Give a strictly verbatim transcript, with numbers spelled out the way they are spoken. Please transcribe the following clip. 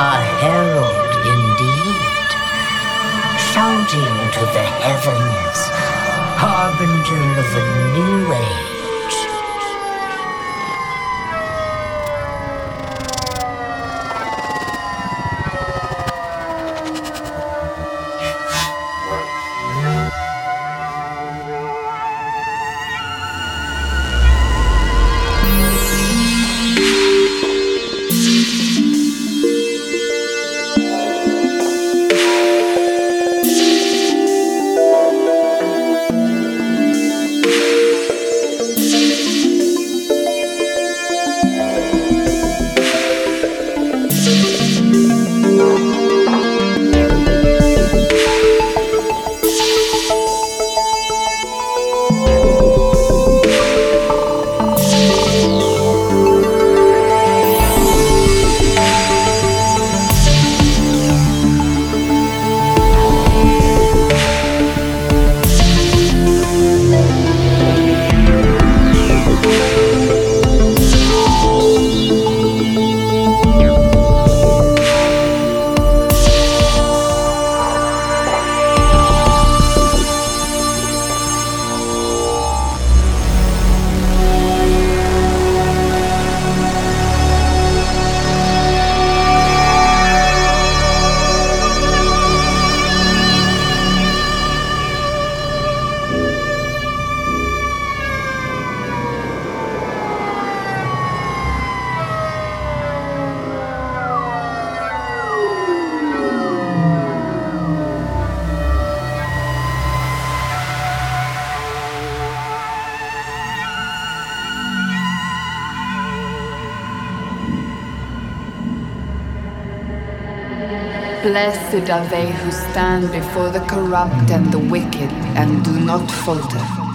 a herald indeed, shouting to the heavens, harbinger of a new age. Blessed are they who stand before the corrupt and the wicked and do not falter.